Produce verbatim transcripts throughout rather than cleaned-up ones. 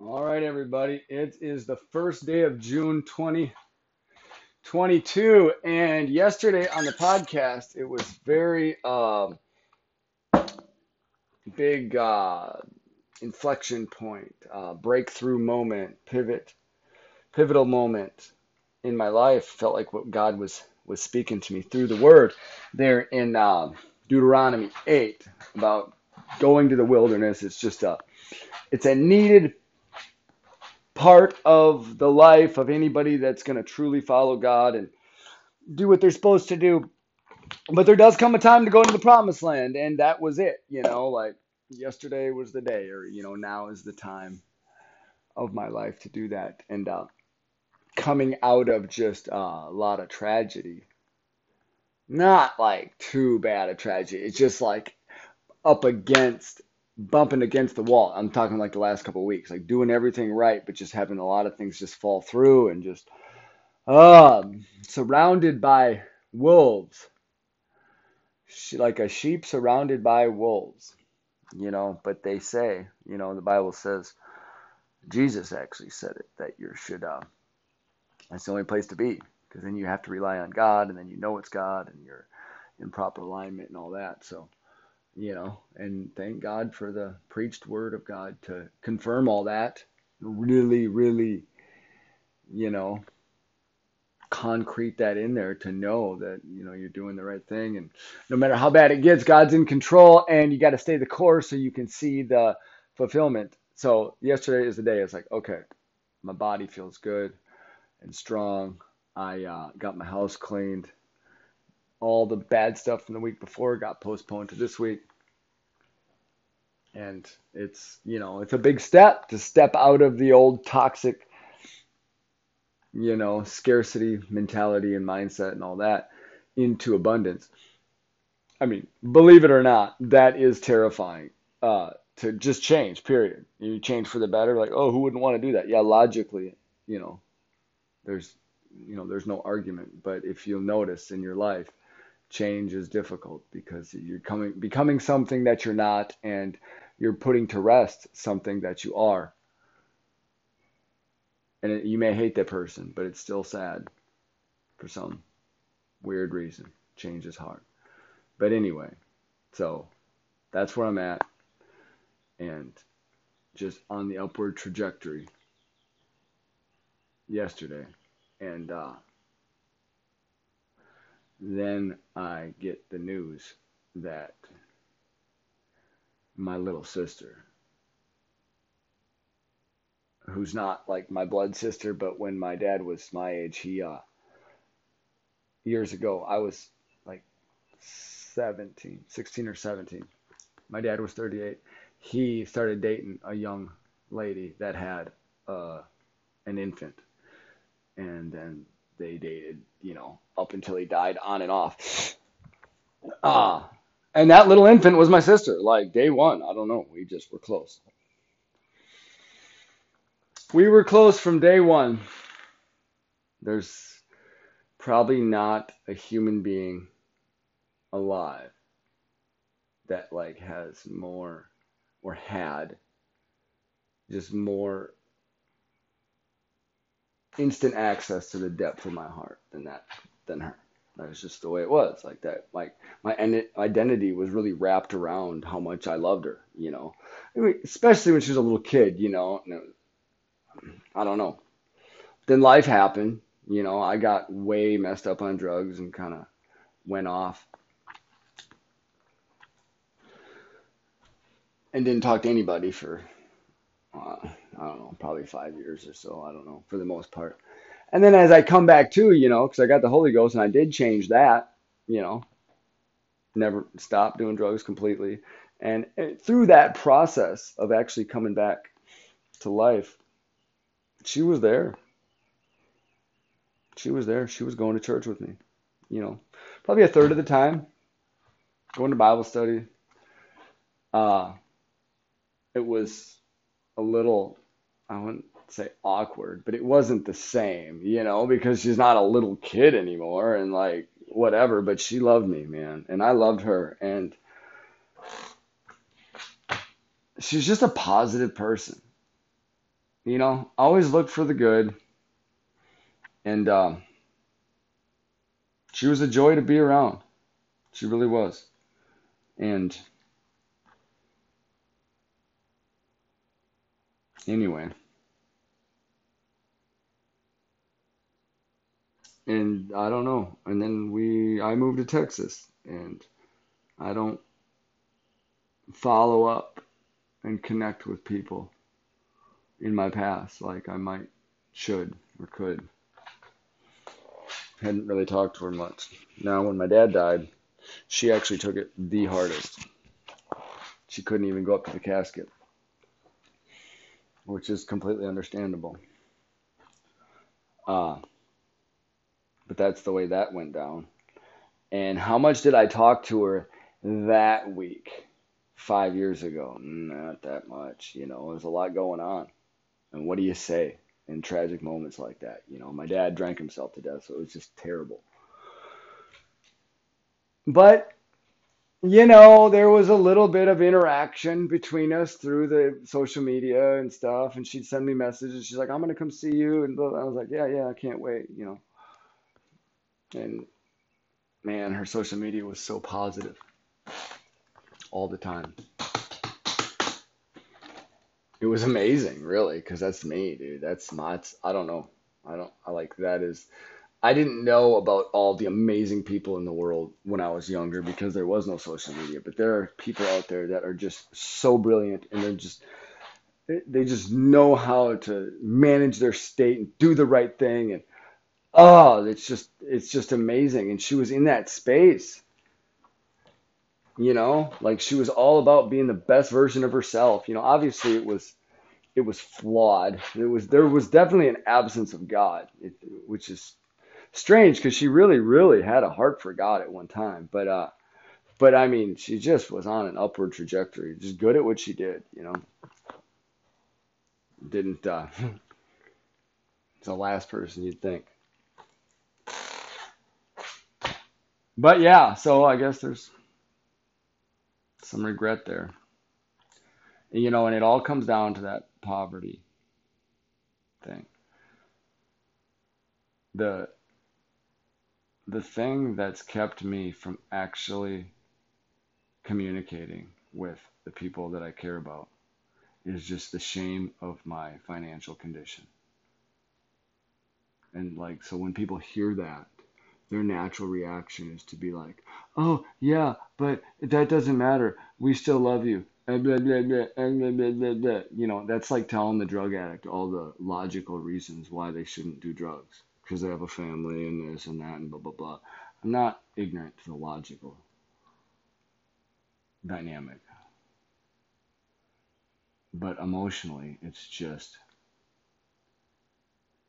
All right, everybody, it is the first day of June twenty twenty-two, and yesterday on the podcast, it was very um, big uh, inflection point, uh, breakthrough moment, pivot, pivotal moment in my life. Felt like what God was, was speaking to me through the word there in um, Deuteronomy eight about going to the wilderness. It's just a, it's a needed part of the life of anybody that's going to truly follow God and do what they're supposed to do. But there does come a time to go into the promised land, and that was it. You know, like yesterday was the day, or, you know, now is the time of my life to do that. And uh, coming out of just uh, a lot of tragedy, not like too bad a tragedy. It's just like up against bumping against the wall. I'm talking like the last couple of weeks, like doing everything right, but just having a lot of things just fall through and just uh, surrounded by wolves, like a sheep surrounded by wolves, you know. But they say, you know, the Bible says, Jesus actually said it, that you should, uh, that's the only place to be, because then you have to rely on God, and then you know it's God, and you're in proper alignment and all that. So, you know, and thank God for the preached word of God to confirm all that. Really, really, you know, concrete that in there to know that, you know, you're doing the right thing. And no matter how bad it gets, God's in control, and you got to stay the course so you can see the fulfillment. So yesterday is the day. It's like, okay, my body feels good and strong. I uh, got my house cleaned. All the bad stuff from the week before got postponed to this week. And it's, you know, it's a big step to step out of the old toxic, you know, scarcity mentality and mindset and all that into abundance. I mean, believe it or not, that is terrifying uh, to just change, period. You change for the better. Like, oh, who wouldn't want to do that? Yeah, logically, you know, there's, you know, there's no argument. But if you'll notice in your life, change is difficult because you're coming, becoming something that you're not, and you're putting to rest something that you are. And it, you may hate that person, but it's still sad for some weird reason. Change is hard. But anyway, so that's where I'm at, and just on the upward trajectory yesterday. And uh, then I get the news that my little sister, who's not like my blood sister, but when my dad was my age, he, uh, years ago, I was like seventeen, sixteen or seventeen. My dad was thirty-eight. He started dating a young lady that had uh, an infant. And then they dated, you know, up until he died, on and off. Uh, and that little infant was my sister, like day one. I don't know. We just were close. We were close from day one. There's probably not a human being alive that like has more, or had just more instant access to the depth of my heart than that, than her. That was just the way it was. Like that, like my identity was really wrapped around how much I loved her, you know, I mean, especially when she was a little kid, you know, and it was, I don't know. Then life happened, you know, I got way messed up on drugs and kind of went off and didn't talk to anybody for Uh, I don't know, probably five years or so. I don't know, for the most part. And then as I come back to, you know, because I got the Holy Ghost and I did change that, you know, never stopped doing drugs completely. And it, through that process of actually coming back to life, she was there. She was there. She was going to church with me, you know, probably a third of the time, going to Bible study. Uh, it was a little, I wouldn't say awkward, but it wasn't the same, you know, because she's not a little kid anymore and like whatever, but she loved me, man. And I loved her, and she's just a positive person. you know, always look for the good. And um, she was a joy to be around. She really was. And anyway. And I don't know. And then we, I moved to Texas, and I don't follow up and connect with people in my past like I might, should, or could. Hadn't really talked to her much. Now, when my dad died, she actually took it the hardest. She couldn't even go up to the casket, which is completely understandable. Uh, But that's the way that went down. And how much did I talk to her that week, five years ago? Not that much. You know, there's a lot going on. And what do you say in tragic moments like that? You know, my dad drank himself to death, so it was just terrible. But, you know, there was a little bit of interaction between us through the social media and stuff. And she'd send me messages. She's like, I'm going to come see you. And I was like, yeah, yeah, I can't wait, you know. And man, her social media was so positive all the time. It was amazing, really, because that's me, dude. That's my, I don't know. I don't, I like that is, I didn't know about all the amazing people in the world when I was younger because there was no social media. But there are people out there that are just so brilliant, and they're just, they just know how to manage their state and do the right thing. And oh, it's just, it's just amazing. And she was in that space, you know, like she was all about being the best version of herself. You know, obviously it was, it was flawed. It was, there was definitely an absence of God, it, which is strange because she really, really had a heart for God at one time. But, uh, but I mean, she just was on an upward trajectory, just good at what she did, you know, didn't, uh, it's the last person you'd think. But yeah, so I guess there's some regret there. And, you know, and it all comes down to that poverty thing. The, the thing that's kept me from actually communicating with the people that I care about is just the shame of my financial condition. And like, so when people hear that, their natural reaction is to be like, oh, yeah, but that doesn't matter. We still love you. Blah, blah, blah, blah, blah, blah, blah. You know, that's like telling the drug addict all the logical reasons why they shouldn't do drugs. Because they have a family and this and that and blah, blah, blah. I'm not ignorant to the logical dynamic. But emotionally, it's just...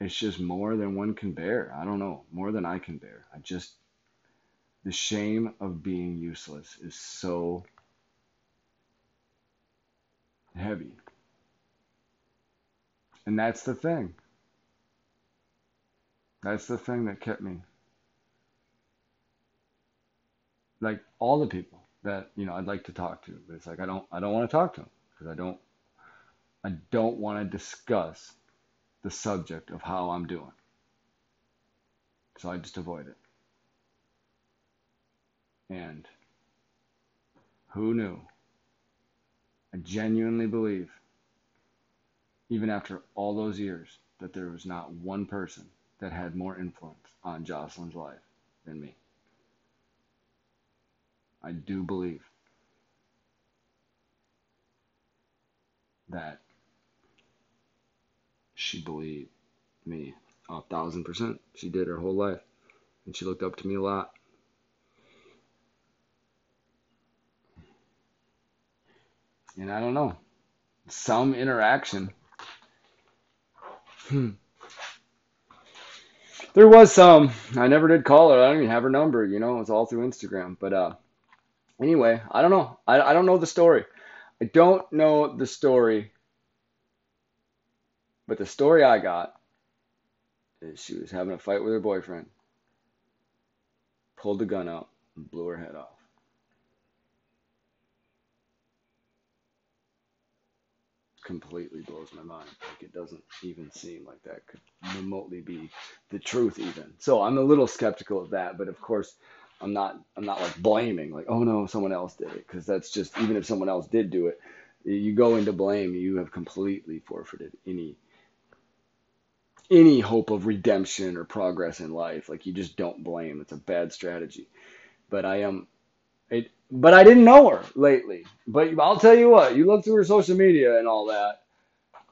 It's just more than one can bear. I don't know. More than I can bear. I just, the shame of being useless is so heavy. And that's the thing. That's the thing that kept me. Like all the people that, you know, I'd like to talk to, but it's like, I don't, I don't want to talk to them because I don't, I don't want to discuss the subject of how I'm doing. So I just avoid it. And who knew? I genuinely believe, even after all those years, that there was not one person that had more influence on Jocelyn's life than me. I do believe that she believed me a thousand percent. She did her whole life. And she looked up to me a lot. And I don't know. Some interaction. Hmm. There was some. I never did call her. I don't even have her number. You know, it's all through Instagram. But uh, anyway, I don't know. I, I don't know the story. I don't know the story. But the story I got is she was having a fight with her boyfriend, pulled the gun out, and blew her head off. completely blows my mind. Like, it doesn't even seem like that could remotely be the truth even. So I'm a little skeptical of that, but of course I'm not, I'm not like blaming, like, oh no, someone else did it. Cause that's just, even if someone else did do it, you go into blame, you have completely forfeited any, any hope of redemption or progress in life. Like, you just don't blame. It's a bad strategy, but I am, it, but I didn't know her lately, but I'll tell you what, you look through her social media and all that,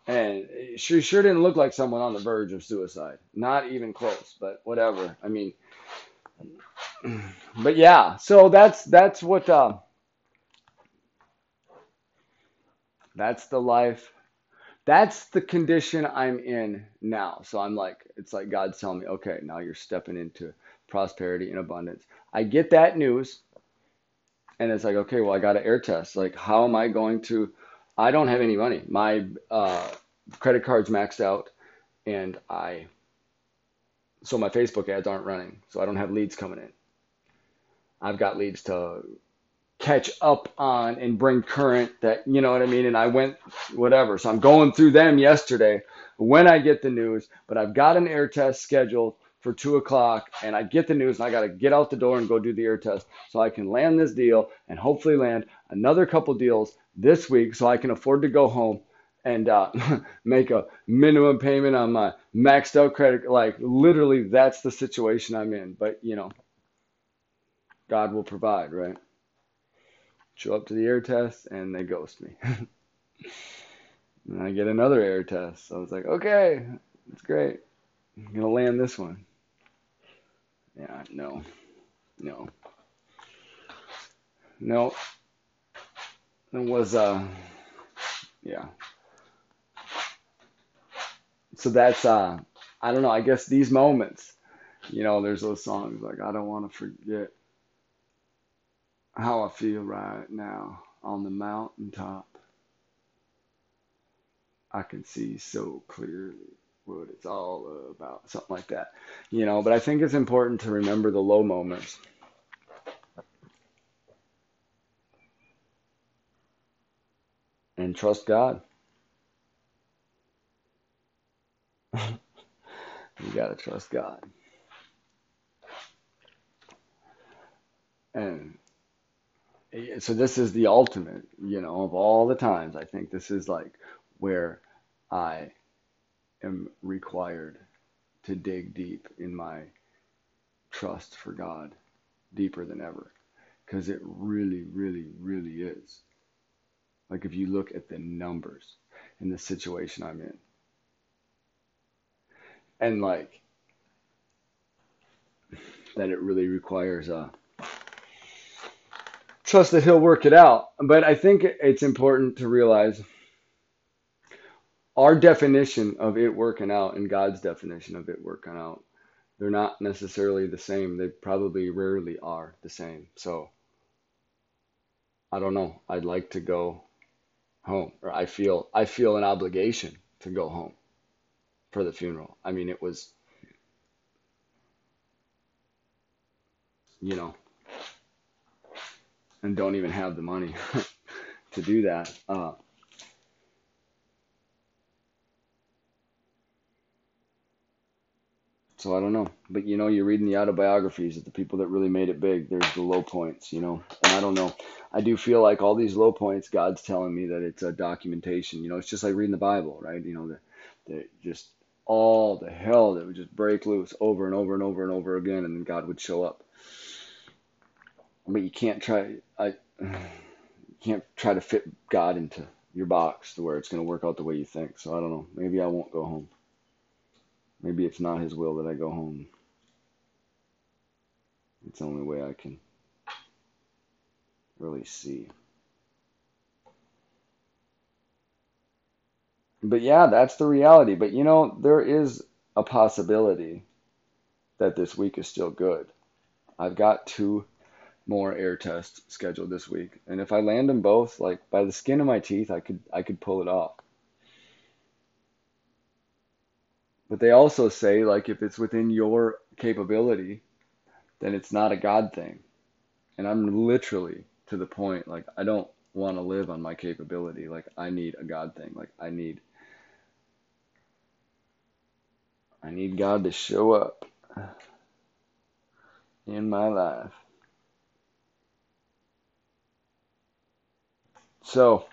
and she sure didn't look like someone on the verge of suicide. Not even close, but whatever. I mean, but yeah, so that's, that's what, uh, that's the life. That's the condition I'm in now. So I'm like, it's like God's telling me, okay, now you're stepping into prosperity and abundance. I get that news. And it's like, okay, well, I got to air test. Like, how am I going to, I don't have any money. My uh, credit card's maxed out, and I, so my Facebook ads aren't running. So I don't have leads coming in. I've got leads to catch up on and bring current that, you know what I mean? And I went, whatever. So I'm going through them yesterday when I get the news, but I've got an air test scheduled for two o'clock, and I get the news, and I got to get out the door and go do the air test so I can land this deal and hopefully land another couple deals this week so I can afford to go home and uh, make a minimum payment on my maxed out credit. Like, literally, that's the situation I'm in. But, you know, God will provide, right? Show up to the air test, and they ghost me. And I get another air test. So I was like, okay, that's great. I'm going to land this one. Yeah, no, no, no, it was, uh, yeah. So that's, uh, I don't know, I guess these moments, you know, there's those songs like, I don't want to forget how I feel right now on the mountaintop. I can see so clearly what it's all about, something like that, you know. But I think it's important to remember the low moments. And trust God. You got to trust God. And so this is the ultimate, you know, of all the times. I think this is like where I am required to dig deep in my trust for God, deeper than ever, because it really, really, really is. Like, if you look at the numbers in the situation I'm in, and like that, it really requires a trust that He'll work it out. But I think it's important to realize our definition of it working out and God's definition of it working out, they're not necessarily the same. They probably rarely are the same. So I don't know. I'd like to go home, or I feel I feel an obligation to go home for the funeral. I mean, it was, you know, and don't even have the money to do that. Uh, So I don't know. But, you know, you're reading the autobiographies of the people that really made it big. There's the low points, you know. And I don't know. I do feel like all these low points, God's telling me that it's a documentation. You know, it's just like reading the Bible, right? You know, the, the just all the hell that would just break loose over and over and over and over again. And then God would show up. But you can't try, I, you can't try to fit God into your box to where it's going to work out the way you think. So I don't know. Maybe I won't go home. Maybe it's not His will that I go home. It's the only way I can really see. But yeah, that's the reality. But you know, there is a possibility that this week is still good. I've got two more air tests scheduled this week. And if I land them both, like by the skin of my teeth, I could I could pull it off. But they also say, like, if it's within your capability, then it's not a God thing. And I'm literally to the point, like, I don't want to live on my capability. Like, I need a God thing. Like, I need, I need God to show up in my life. So,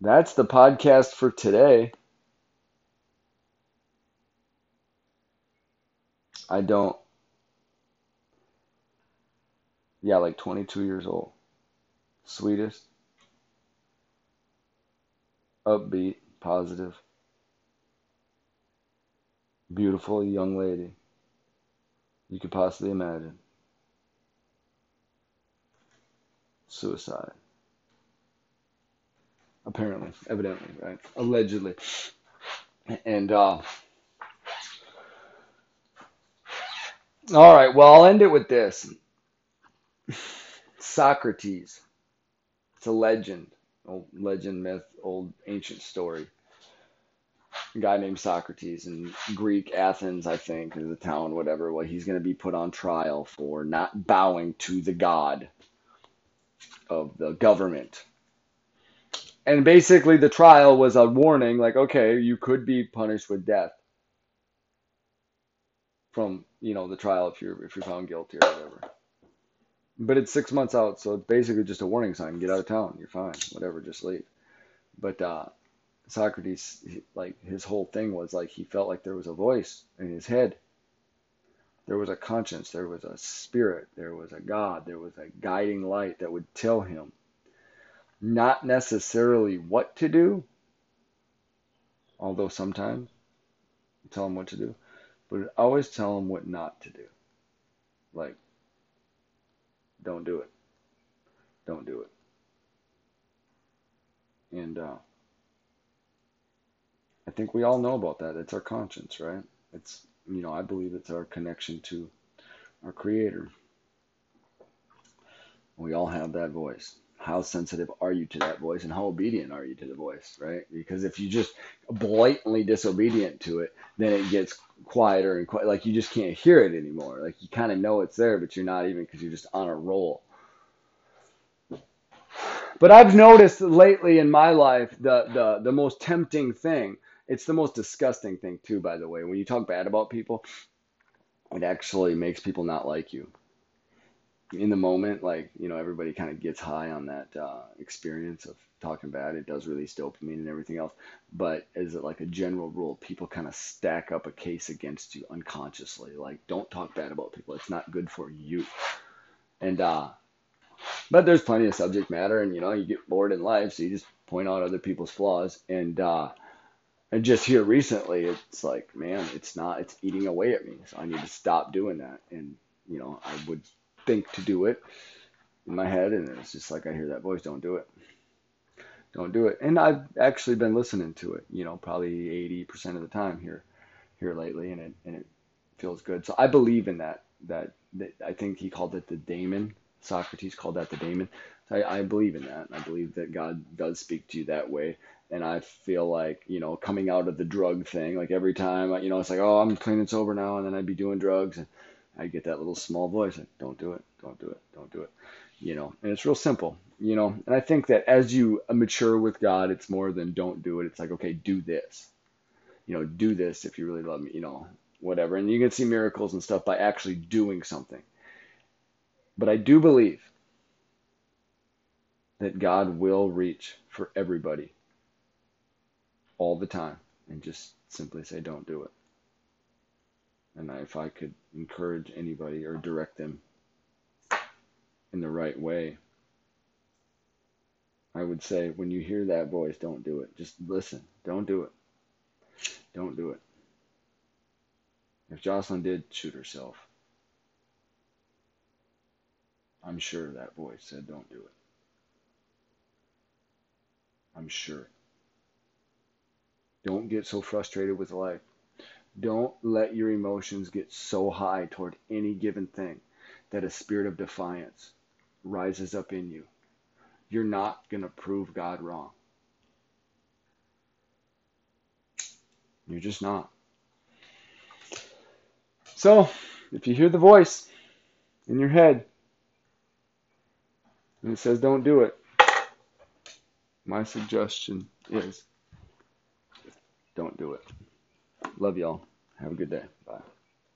that's the podcast for today. I don't, yeah, like twenty-two years old. Sweetest, upbeat, positive, beautiful young lady you could possibly imagine. Suicide. Apparently, evidently, right? Allegedly. And, uh, all right, well, I'll end it with this. Socrates. It's a legend. Old legend, myth, old ancient story. A guy named Socrates in Greek Athens, I think, or the town, whatever. Well, he's going to be put on trial for not bowing to the god of the government. And basically the trial was a warning, like, okay, you could be punished with death from, you know, the trial if you're if you're found guilty or whatever. But it's six months out, so it's basically just a warning sign. Get out of town. You're fine. Whatever, just leave. But uh, Socrates, he, like, his whole thing was, like, he felt like there was a voice in his head. There was a conscience. There was a spirit. There was a God. There was a guiding light that would tell him not necessarily what to do, although sometimes tell him what to do, but I'd always tell him what not to do. Like, don't do it. Don't do it. And uh, I think we all know about that. It's our conscience, right? It's, you know, I believe it's our connection to our Creator. We all have that voice. How sensitive are you to that voice, and how obedient are you to the voice, right? Because if you just blatantly disobedient to it, then it gets quieter and quieter. Like, you just can't hear it anymore. Like, you kind of know it's there, but you're not even, because you're just on a roll. But I've noticed lately in my life, the, the, the most tempting thing, it's the most disgusting thing too, by the way. When you talk bad about people, it actually makes people not like you. In the moment, like, you know, everybody kind of gets high on that uh, experience of talking bad. It does release dopamine and everything else. But as like a general rule, people kind of stack up a case against you unconsciously. Like, don't talk bad about people. It's not good for you. And, uh, but there's plenty of subject matter, and, you know, you get bored in life, so you just point out other people's flaws. And, uh, and just here recently, it's like, man, it's not, it's eating away at me. So I need to stop doing that. And, you know, I would think to do it in my head, and it's just like I hear that voice, don't do it, don't do it. And I've actually been listening to it, you know, probably eighty percent of the time here here lately, and it and it feels good. So I believe in that, that that I think he called it the daemon. Socrates called that the daemon. So I, I believe in that. I believe that God does speak to you that way. And I feel like, you know, coming out of the drug thing, like every time, you know, it's like, oh, I'm clean and sober now, and then I'd be doing drugs, and I get that little small voice, like, don't do it, don't do it, don't do it, you know, and it's real simple, you know, and I think that as you mature with God, it's more than don't do it. It's like, okay, do this, you know, do this if you really love me, you know, whatever. And you can see miracles and stuff by actually doing something. But I do believe that God will reach for everybody all the time, and just simply say, don't do it. And if I could encourage anybody or direct them in the right way, I would say, when you hear that voice, don't do it. Just listen. Don't do it. Don't do it. If Jocelyn did shoot herself, I'm sure that voice said, don't do it. I'm sure. Don't get so frustrated with life. Don't let your emotions get so high toward any given thing that a spirit of defiance rises up in you. You're not going to prove God wrong. You're just not. So, if you hear the voice in your head, and it says don't do it, my suggestion is don't do it. Love y'all. Have a good day. Bye.